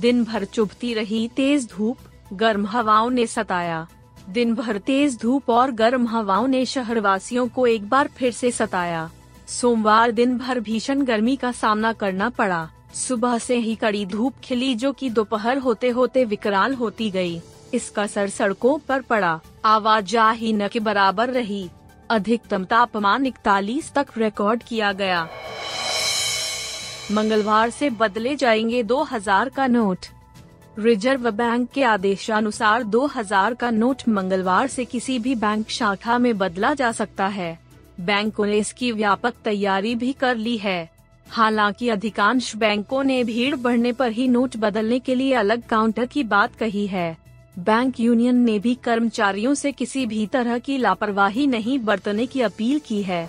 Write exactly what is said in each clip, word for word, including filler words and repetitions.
दिन भर चुभती रही तेज धूप, गर्म हवाओं ने सताया। दिन भर तेज धूप और गर्म हवाओं ने शहरवासियों को एक बार फिर से सताया। सोमवार दिन भर भीषण गर्मी का सामना करना पड़ा। सुबह से ही कड़ी धूप खिली, जो कि दोपहर होते होते विकराल होती गई। इसका असर सड़कों पर पड़ा, आवाजाही न के बराबर रही। अधिकतम तापमान इकतालीस तक रिकॉर्ड किया गया। मंगलवार से बदले जाएंगे दो हज़ार का नोट। रिजर्व बैंक के आदेशानुसार दो हज़ार का नोट मंगलवार से किसी भी बैंक शाखा में बदला जा सकता है। बैंकों ने इसकी व्यापक तैयारी भी कर ली है। हालांकि अधिकांश बैंकों ने भीड़ बढ़ने पर ही नोट बदलने के लिए अलग काउंटर की बात कही है। बैंक यूनियन ने भी कर्मचारियों से किसी भी तरह की लापरवाही नहीं बरतने की अपील की है।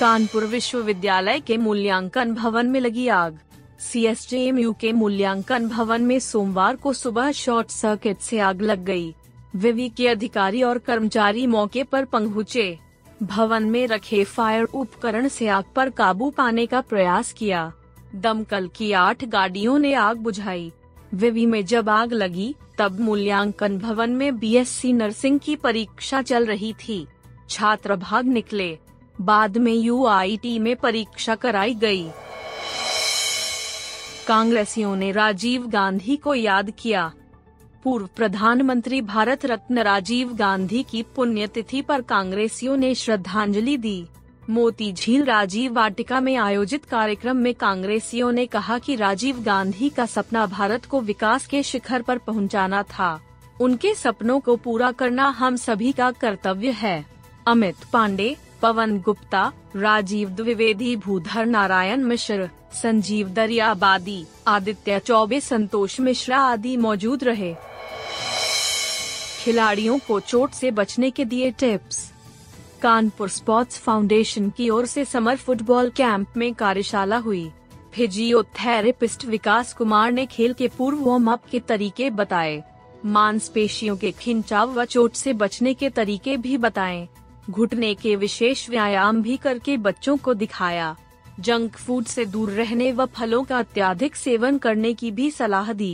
कानपुर विश्वविद्यालय के मूल्यांकन भवन में लगी आग। C S J M U के मूल्यांकन भवन में सोमवार को सुबह शॉर्ट सर्किट से आग लग गई। विवि के अधिकारी और कर्मचारी मौके पर पहुंचे। भवन में रखे फायर उपकरण से आग पर काबू पाने का प्रयास किया। दमकल की आठ गाड़ियों ने आग बुझाई। विवि में जब आग लगी, तब मूल्यांकन भवन में बी एस सी नर्सिंग की परीक्षा चल रही थी। छात्र भाग निकले, बाद में यू आई टी में परीक्षा कराई गई। कांग्रेसियों ने राजीव गांधी को याद किया। पूर्व प्रधानमंत्री भारत रत्न राजीव गांधी की पुण्यतिथि पर कांग्रेसियों ने श्रद्धांजलि दी। मोती झील राजीव वाटिका में आयोजित कार्यक्रम में कांग्रेसियों ने कहा कि राजीव गांधी का सपना भारत को विकास के शिखर पर पहुंचाना था। उनके सपनों को पूरा करना हम सभी का कर्तव्य है। अमित पांडे, पवन गुप्ता, राजीव द्विवेदी, भूधर नारायण मिश्र, संजीव दरियाबादी, आदित्य चौबे, संतोष मिश्रा आदि मौजूद रहे। खिलाड़ियों को चोट से बचने के दिए टिप्स। कानपुर स्पोर्ट्स फाउंडेशन की ओर से समर फुटबॉल कैंप में कार्यशाला हुई। फिजियोथेरेपिस्ट विकास कुमार ने खेल के पूर्व वार्म अप के तरीके बताए। मांसपेशियों के खिंचाव व चोट से बचने के तरीके भी बताए। घुटने के विशेष व्यायाम भी करके बच्चों को दिखाया। जंक फूड से दूर रहने व फलों का अत्यधिक सेवन करने की भी सलाह दी।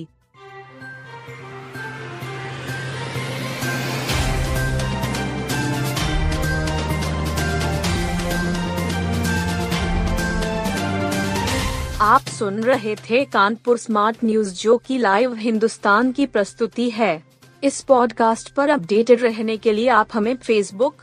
आप सुन रहे थे कानपुर स्मार्ट न्यूज, जो की लाइव हिंदुस्तान की प्रस्तुति है। इस पॉडकास्ट पर अपडेटेड रहने के लिए आप हमें फेसबुक,